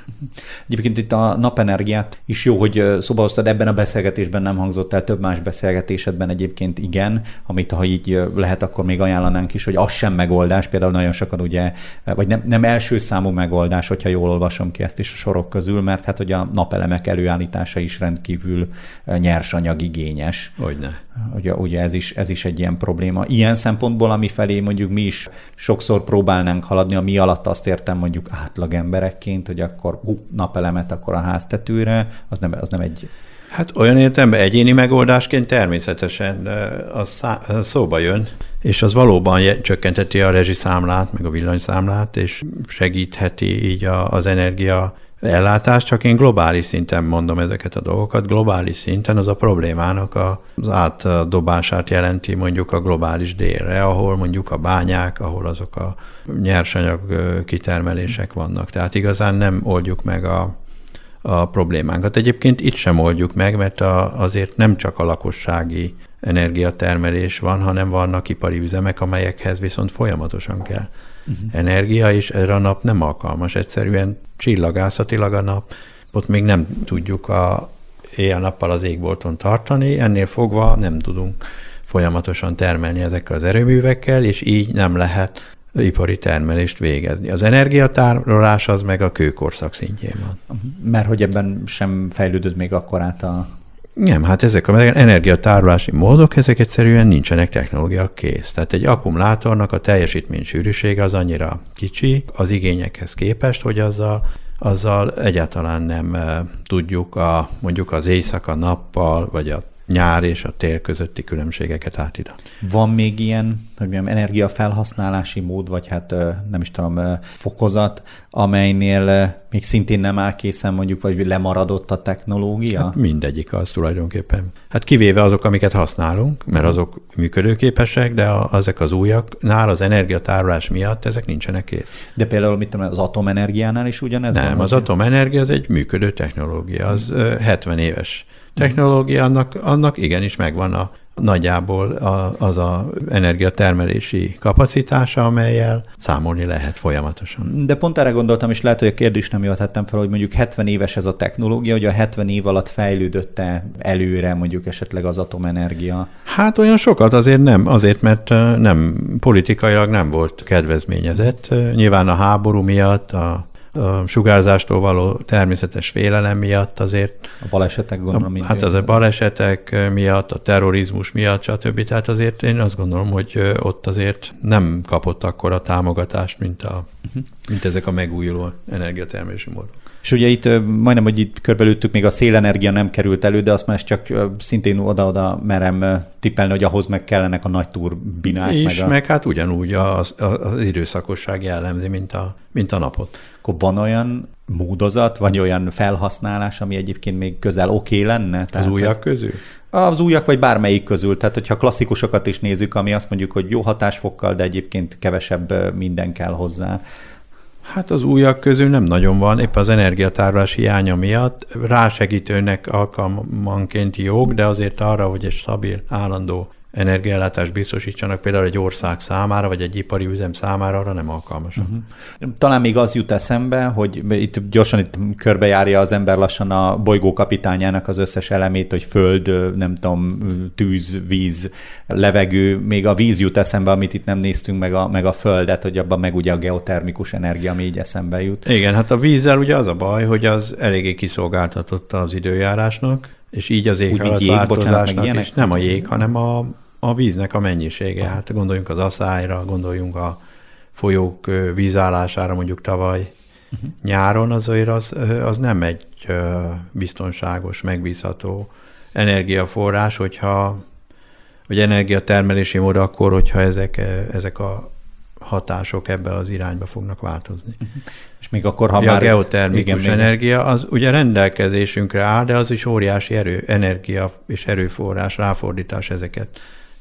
Egyébként itt a napenergiát is jó, hogy szóba hoztad, ebben a beszélgetésben nem hangzott el, több más beszélgetésedben egyébként igen, amit ha így lehet, akkor még ajánlanánk is, hogy az sem megoldás, például nagyon sokan ugye, vagy nem első számú megoldás, hogyha jól olvasom ki ezt is a sorok közül, mert hát hogy a napelemek előállítása is rendkívül nyersanyagigényes. Hogyne. Ugye ez is egy ilyen probléma. Ilyen szempontból, amifelé mondjuk mi is sokszor próbálnánk haladni, ami alatt azt értem mondjuk átlag emberekként, hogy akkor napelemet akkor a háztetőre, az nem egy... Hát olyan értelemben egyéni megoldásként természetesen az szóba jön, és az valóban csökkenteti a rezsiszámlát, meg a villanyszámlát, és segítheti így az energia ellátást, csak én globális szinten mondom ezeket a dolgokat. Globális szinten az a problémának az átdobását jelenti mondjuk a globális délre, ahol mondjuk a bányák, ahol azok a nyersanyag kitermelések vannak. Tehát igazán nem oldjuk meg a problémánkat. Egyébként itt sem oldjuk meg, mert azért nem csak a lakossági energiatermelés van, hanem vannak ipari üzemek, amelyekhez viszont folyamatosan kell energia, és erre a nap nem alkalmas. Egyszerűen csillagászatilag a nap, ott még nem tudjuk éjjel-nappal az égbolton tartani, ennél fogva nem tudunk folyamatosan termelni ezekkel az erőművekkel, és így nem lehet ipari termelést végezni. Az energiatárolás az meg a kőkorszak szintjén van. Mert hogy ebben sem fejlődött még akkor át Nem, hát ezek az energiatárolási módok, ezek egyszerűen nincsenek technológia kész. Tehát egy akkumulátornak a teljesítmény sűrűsége az annyira kicsi az igényekhez képest, hogy azzal egyáltalán nem tudjuk mondjuk az éjszaka nappal, vagy a nyár és a tél közötti különbségeket átidat. Van még ilyen, hogy milyen energiafelhasználási mód, vagy hát nem is tudom, fokozat, amelynél még szintén nem áll készen mondjuk, vagy lemaradott a technológia? Hát mindegyik az tulajdonképpen. Hát kivéve azok, amiket használunk, mert azok működőképesek, de ezek az újaknál az energiatárolás miatt ezek nincsenek kész. De például mit tudom, az atomenergiánál is ugyanez van? Nem, az atomenergia az egy működő technológia, az 70 éves technológia, annak igenis megvan nagyjából az a energiatermelési kapacitása, amellyel számolni lehet folyamatosan. De pont erre gondoltam, és lehet, hogy a kérdést nem jól tettem fel, hogy mondjuk 70 éves ez a technológia, hogy a 70 év alatt fejlődött-e előre mondjuk esetleg az atomenergia? Hát olyan sokat azért nem, azért mert nem, politikailag nem volt kedvezményezett. Nyilván a háború miatt, a sugárzástól való természetes félelem miatt azért. A balesetek gondolom. Hát az a balesetek miatt, a terrorizmus miatt, stb. Tehát azért én azt gondolom, hogy ott azért nem kapott akkora támogatást, mint ezek a megújuló energiatermelési módok. És ugye itt majdnem, hogy itt körbelültük, még a szélenergia nem került elő, de azt már csak szintén oda-oda merem tippelni, hogy ahhoz meg kellenek a nagy turbinák. És meg hát ugyanúgy az időszakosság jellemzi, mint a napot. Akkor van olyan módozat, vagy olyan felhasználás, ami egyébként még közel oké lenne? Tehát az újak közül? Az újak, vagy bármelyik közül. Tehát, hogyha klasszikusokat is nézzük, ami azt mondjuk, hogy jó hatásfokkal, de egyébként kevesebb minden kell hozzá. Hát az újak közül nem nagyon van, épp az energiatárolás hiánya miatt rásegítőnek alkalmankénti jog, de azért arra, hogy egy stabil, állandó energiaellátást biztosítsanak például egy ország számára, vagy egy ipari üzem számára, arra nem alkalmasak. Uh-huh. Talán még az jut eszembe, hogy itt gyorsan körbejárja az ember lassan a bolygó kapitányának az összes elemét, hogy föld, nem tudom, tűz, víz, levegő, még a víz jut eszembe, amit itt nem néztünk, meg a földet, hogy abban meg ugye a geotermikus energia, ami így eszembe jut. Igen, hát a vízzel ugye az a baj, hogy az eléggé kiszolgáltatotta az időjárásnak, és így az éghajlatváltozásnak is nem a jég, hanem a víznek a mennyisége. Hát gondoljunk az aszályra, gondoljunk a folyók vízállására mondjuk tavaly nyáron, azért az nem egy biztonságos, megbízható energiaforrás, vagy energiatermelési mód akkor, hogyha ezek a hatások ebbe az irányba fognak változni. És még akkor, ha már... A geotermikus energia, az ugye rendelkezésünkre áll, de az is óriási energia és erőforrás, ráfordítás ezeket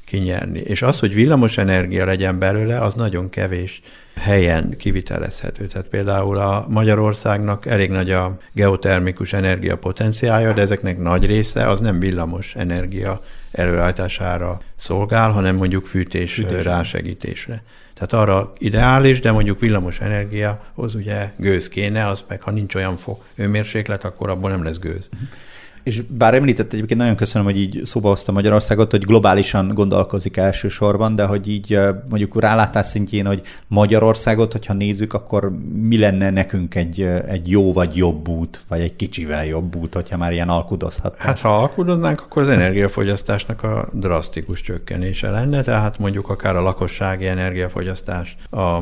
kinyerni. És az, hogy villamos energia legyen belőle, az nagyon kevés helyen kivitelezhető. Tehát például a Magyarországnak elég nagy a geotermikus energia potenciálja, de ezeknek nagy része az nem villamos energia előállítására szolgál, hanem mondjuk fűtés. Rásegítésre. Tehát arra ideális, de mondjuk villamos energiahoz ugye gőz kéne, az meg ha nincs olyan hőmérséklet, akkor abból nem lesz gőz. És bár említett, egyébként nagyon köszönöm, hogy így szóba hozta Magyarországot, hogy globálisan gondolkozik elsősorban, de hogy így mondjuk rálátás szintjén, hogy Magyarországot, hogyha nézzük, akkor mi lenne nekünk egy jó vagy jobb út, vagy egy kicsivel jobb út, hogyha már ilyen alkudozhat. Hát ha alkudoznánk, akkor az energiafogyasztásnak a drasztikus csökkenése lenne, tehát mondjuk akár a lakossági energiafogyasztás, a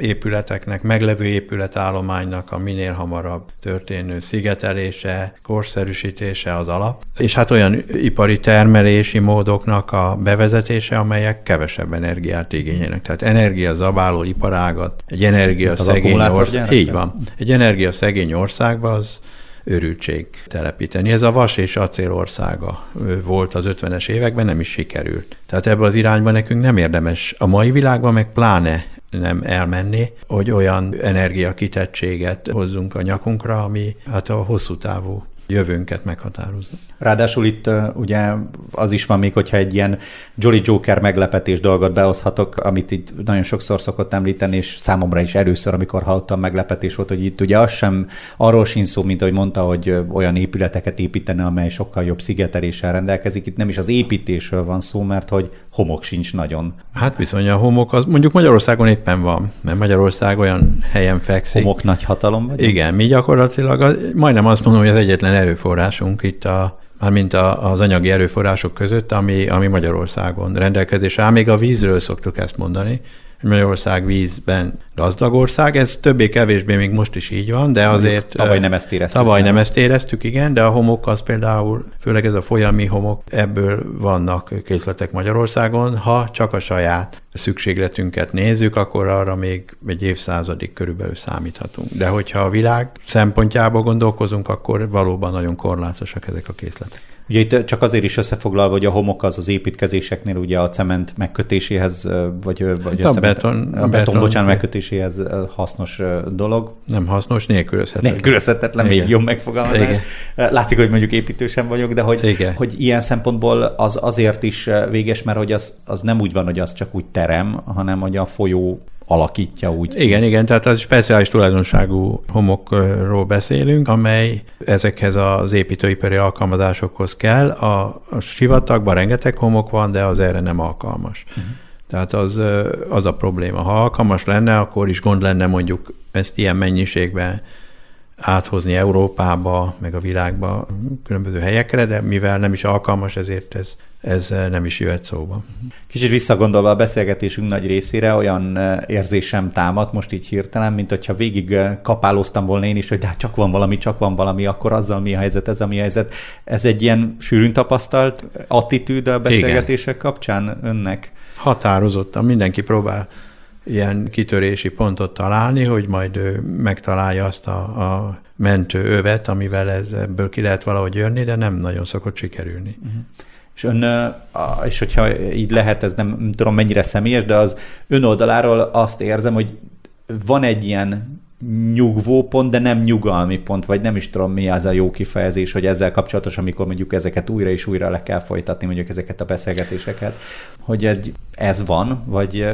épületeknek, meglevő épületállománynak a minél hamarabb történő szigetelése, korszerűsítés, az alap, és hát olyan ipari termelési módoknak a bevezetése, amelyek kevesebb energiát igényelnek. Tehát energiazabáló iparágat, egy energiaszegény országban. Így van. Egy energiaszegény országban az örültség telepíteni. Ez a vas és acél országa volt az 50-es években, nem is sikerült. Tehát ebbe az irányba nekünk nem érdemes a mai világban, meg pláne nem elmenni, hogy olyan energiakitettséget hozzunk a nyakunkra, ami hát a hosszú távú jövőnket meghatározza. Ráadásul itt ugye az is van még, hogyha egy ilyen Jolly Joker meglepetés dolgot behozhatok, amit itt nagyon sokszor szokott említeni, és számomra is először, amikor hallottam, meglepetés volt, hogy itt ugye az sem, arról sincs szó, mint ahogy mondta, hogy olyan épületeket építene, amely sokkal jobb szigeteléssel rendelkezik. Itt nem is az építésről van szó, mert hogy homok sincs nagyon. Hát bizony a homok, az mondjuk Magyarországon éppen van, mert Magyarország olyan helyen fekszik. Homok nagy hatalom vagy? Igen, mi gyakorlatilag majdnem azt mondom, hogy az egyetlen erőforrásunk itt mármint az anyagi erőforrások között, ami Magyarországon rendelkezésre áll. Még a vízről szoktuk ezt mondani, hogy Magyarország vízben gazdag ország, ez többé-kevésbé még most is így van, de azért... Tavaly nem ezt éreztük, igen, de a homok az például, főleg ez a folyami homok, ebből vannak készletek Magyarországon. Ha csak a saját szükségletünket nézzük, akkor arra még egy évszázadig körülbelül számíthatunk. De hogyha a világ szempontjából gondolkozunk, akkor valóban nagyon korlátosak ezek a készletek. Ugye itt csak azért is összefoglalva, hogy a homok az építkezéseknél ugye a cement megkötéséhez, vagy hát a beton bocsánat, megkötéséhez hasznos dolog. Nem hasznos, nélkülözhetetlen. Nélkülözhetetlen, még jobb megfogalmazás. Igen. Látszik, hogy mondjuk építő sem vagyok, de hogy ilyen szempontból az azért is véges, mert hogy az nem úgy van, hogy az csak úgy terem, hanem hogy a folyó alakítja úgy. Igen, tehát az speciális tulajdonságú homokról beszélünk, amely ezekhez az építőipari alkalmazásokhoz kell. A sivatagban rengeteg homok van, de az erre nem alkalmas. Uh-huh. Tehát az a probléma. Ha alkalmas lenne, akkor is gond lenne mondjuk ezt ilyen mennyiségben áthozni Európába, meg a világba különböző helyekre, de mivel nem is alkalmas, ezért ez nem is jöhet szóba. Kicsit visszagondolva a beszélgetésünk nagy részére, olyan érzésem támadt most így hirtelen, mint hogyha végig kapálóztam volna én is, hogy de hát csak van valami, akkor azzal mi a helyzet, ez a mi a helyzet. Ez egy ilyen sűrűn tapasztalt attitűd a beszélgetések kapcsán önnek? Határozottan mindenki próbál ilyen kitörési pontot találni, hogy majd ő megtalálja azt a mentőövet, amivel ebből ki lehet valahogy jönni, de nem nagyon szokott sikerülni. Uh-huh. És hogyha így lehet, ez nem tudom mennyire személyes, de az ön oldaláról azt érzem, hogy van egy ilyen nyugvó pont, de nem nyugalmi pont, vagy nem is tudom mi az a jó kifejezés, hogy ezzel kapcsolatos, amikor mondjuk ezeket újra és újra le kell folytatni, mondjuk ezeket a beszélgetéseket, hogy ez van, vagy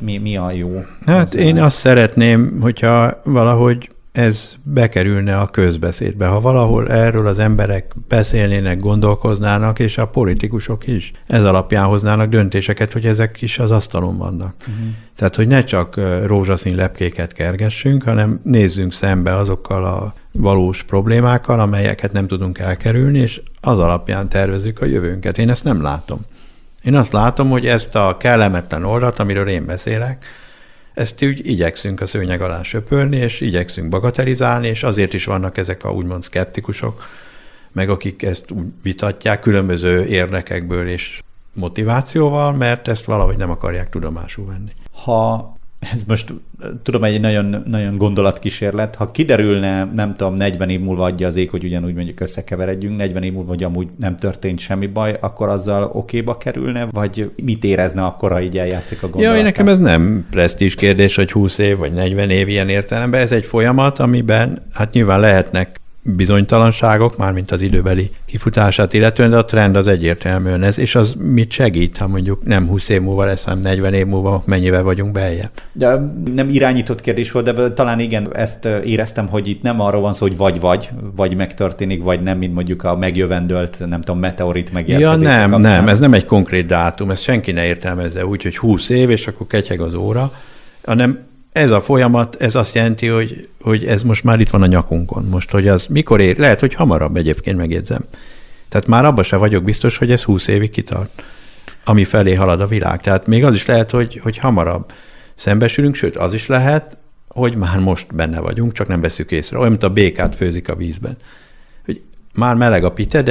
mi a jó? Hát én azt szeretném, hogyha valahogy ez bekerülne a közbeszédbe. Ha valahol erről az emberek beszélnének, gondolkoznának, és a politikusok is ez alapján hoznának döntéseket, hogy ezek is az asztalon vannak. Uh-huh. Tehát, hogy ne csak rózsaszín lepkéket kergessünk, hanem nézzünk szembe azokkal a valós problémákkal, amelyeket nem tudunk elkerülni, és az alapján tervezzük a jövőnket. Én ezt nem látom. Én azt látom, hogy ezt a kellemetlen oldalt, amiről én beszélek, ezt úgy igyekszünk a szőnyeg alá söpörni, és igyekszünk bagatelizálni, és azért is vannak ezek a úgymond szkeptikusok, meg akik ezt úgy vitatják különböző érdekekből és motivációval, mert ezt valahogy nem akarják tudomásul venni. Ha ez most, tudom, egy nagyon, nagyon gondolatkísérlet, ha kiderülne, nem tudom, 40 év múlva adja az ég, hogy ugyanúgy mondjuk összekeveredjünk, 40 év múlva, hogy amúgy nem történt semmi baj, akkor azzal okéba kerülne, vagy mit érezne akkor, ha így eljátszik a gondolat? Ja, nekem ez nem presztízs kérdés, hogy 20 év vagy 40 év ilyen értelemben, ez egy folyamat, amiben hát nyilván lehetnek bizonytalanságok, mármint az időbeli kifutását illetően, de a trend az egyértelműen ez, és az mit segít, ha mondjuk nem 20 év múlva lesz, hanem 40 év múlva mennyivel vagyunk beljebb? De nem irányított kérdés volt, de talán igen, ezt éreztem, hogy itt nem arról van szó, hogy vagy megtörténik, vagy nem, mint mondjuk a megjövendölt, nem tudom, meteorit megérkezések. Ja, nem, ez nem egy konkrét dátum, ezt senki ne értelmezze úgy, hogy 20 év, és akkor ketyeg az óra, hanem ez a folyamat, ez azt jelenti, hogy ez most már itt van a nyakunkon. Most, hogy az mikor ér, lehet, hogy hamarabb egyébként megjegyzem. Tehát már abban sem vagyok biztos, hogy ez 20 évig kitart, ami felé halad a világ. Tehát még az is lehet, hogy hamarabb szembesülünk, sőt, az is lehet, hogy már most benne vagyunk, csak nem veszük észre. Olyan, mint a békát főzik a vízben. Hogy már meleg a pite,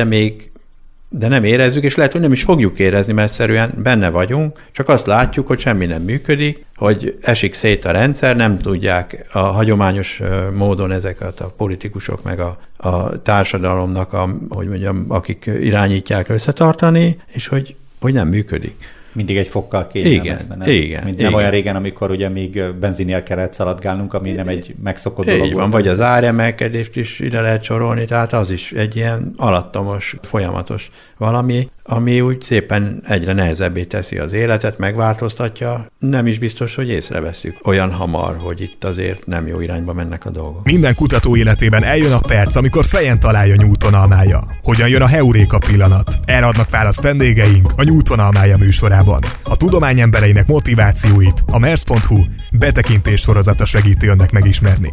de nem érezzük, és lehet, hogy nem is fogjuk érezni, mert egyszerűen benne vagyunk, csak azt látjuk, hogy semmi nem működik, hogy esik szét a rendszer, nem tudják a hagyományos módon ezeket a politikusok meg a társadalomnak, hogy mondjam, akik irányítják, összetartani, és hogy nem működik. Mindig egy fokkal kényelmetlen. Igen. Nem olyan régen, amikor ugye még benzinél kellett szaladgálnunk, ami nem egy megszokott dolog. Így van, vagy az áremelkedést is ide lehet sorolni, tehát az is egy ilyen alattomos, folyamatos valami, ami úgy szépen egyre nehezebbé teszi az életet, megváltoztatja, nem is biztos, hogy észreveszünk olyan hamar, hogy itt azért nem jó irányba mennek a dolgok. Minden kutató életében eljön a perc, amikor fejen találja Newton almája. Hogyan jön a heuréka pillanat? Erre adnak választ vendégeink a Newton almája műsorában. A tudomány embereinek motivációit a mers.hu betekintés sorozata segíti önnek megismerni.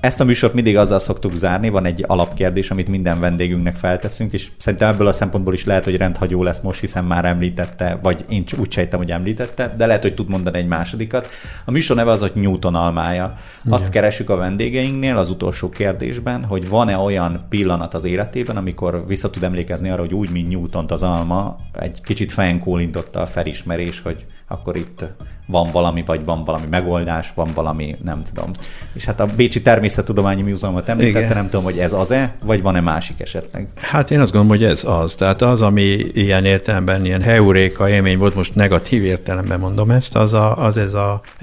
Ezt a műsort mindig azzal szoktuk zárni, van egy alapkérdés, amit minden vendégünknek felteszünk, és szerintem ebből a szempontból is lehet, hogy rendhagyó lesz most, hiszen már említette, vagy én úgy sejtem, hogy említette, de lehet, hogy tud mondani egy másodikat. A műsor neve az, hogy Newton almája. Azt keresünk a vendégeinknél az utolsó kérdésben, hogy van-e olyan pillanat az életében, amikor vissza tud emlékezni arra, hogy úgy, mint Newtont az alma, egy kicsit fejen kólintotta a felismerés, hogy akkor itt van valami, vagy van valami megoldás, van valami, nem tudom. És hát a Bécsi Természettudományi Természettudományi Múzeumot említette, nem tudom, hogy ez az-e, vagy van-e másik esetleg? Hát én azt gondolom, hogy ez az. Tehát az, ami ilyen értelemben, ilyen heuréka élmény volt, most negatív értelemben mondom ezt, ez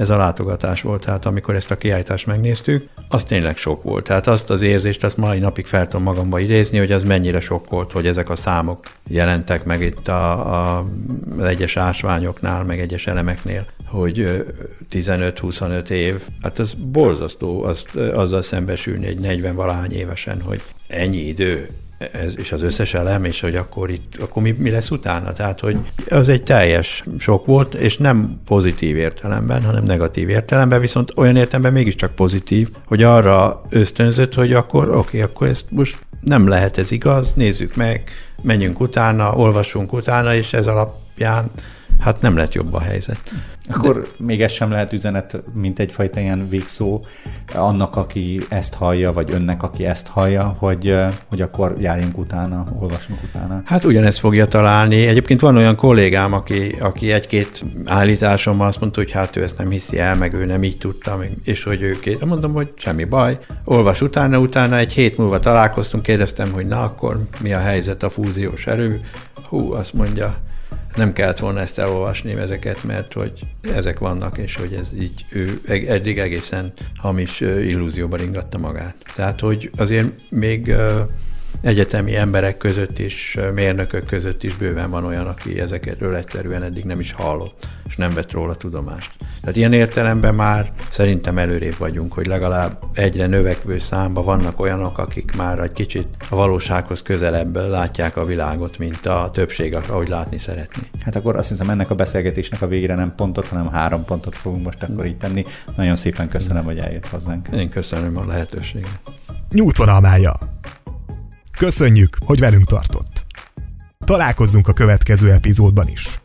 a látogatás volt. Tehát amikor ezt a kiállítást megnéztük, az tényleg sok volt. Tehát azt az érzést, azt mai napig fel tudom magamba idézni, hogy az mennyire sok volt, hogy ezek a számok jelentek meg itt az egyes ásványoknál, meg egyes elemeknél, hogy 15-25 év, hát ez borzasztó azzal szembesülni egy 40-valahány évesen, hogy ennyi idő, és az összes elem, és hogy akkor mi lesz utána? Tehát, hogy az egy teljes sok volt, és nem pozitív értelemben, hanem negatív értelemben, viszont olyan értelemben mégiscsak pozitív, hogy arra ösztönzött, hogy akkor ezt most nem lehet, ez igaz, nézzük meg, menjünk utána, olvassunk utána, és ez alapján hát nem lett jobb a helyzet. Akkor még ez sem lehet üzenet, mint egyfajta ilyen végszó annak, aki ezt hallja, vagy önnek, aki ezt hallja, hogy akkor járjunk utána, olvasunk utána. Hát ugyanezt fogja találni. Egyébként van olyan kollégám, aki egy-két állításommal azt mondta, hogy hát ő ezt nem hiszi el, meg ő nem így tudta, és hogy mondom, hogy semmi baj, olvas utána, egy hét múlva találkoztunk, kérdeztem, hogy na akkor mi a helyzet a fúziós erő? Hú, azt mondja, nem kellett volna ezt elolvasni ezeket, mert hogy ezek vannak, és hogy ez így ő eddig egészen hamis illúzióban ringatta magát. Tehát, hogy azért még egyetemi emberek között is, mérnökök között is bőven van olyan, aki ezekről egyszerűen eddig nem is hallott, és nem vett róla tudomást. Tehát ilyen értelemben már szerintem előrébb vagyunk, hogy legalább egyre növekvő számban vannak olyanok, akik már egy kicsit a valósághoz közelebb látják a világot, mint a többség, ahogy látni szeretné. Hát akkor azt hiszem, ennek a beszélgetésnek a végére nem pontot, hanem 3 pontot fogunk most akkor így tenni. Nagyon szépen köszönöm, hogy eljött hozzánk. Én köszönöm a lehetőséget. Newton almája. Köszönjük, hogy velünk tartott! Találkozzunk a következő epizódban is!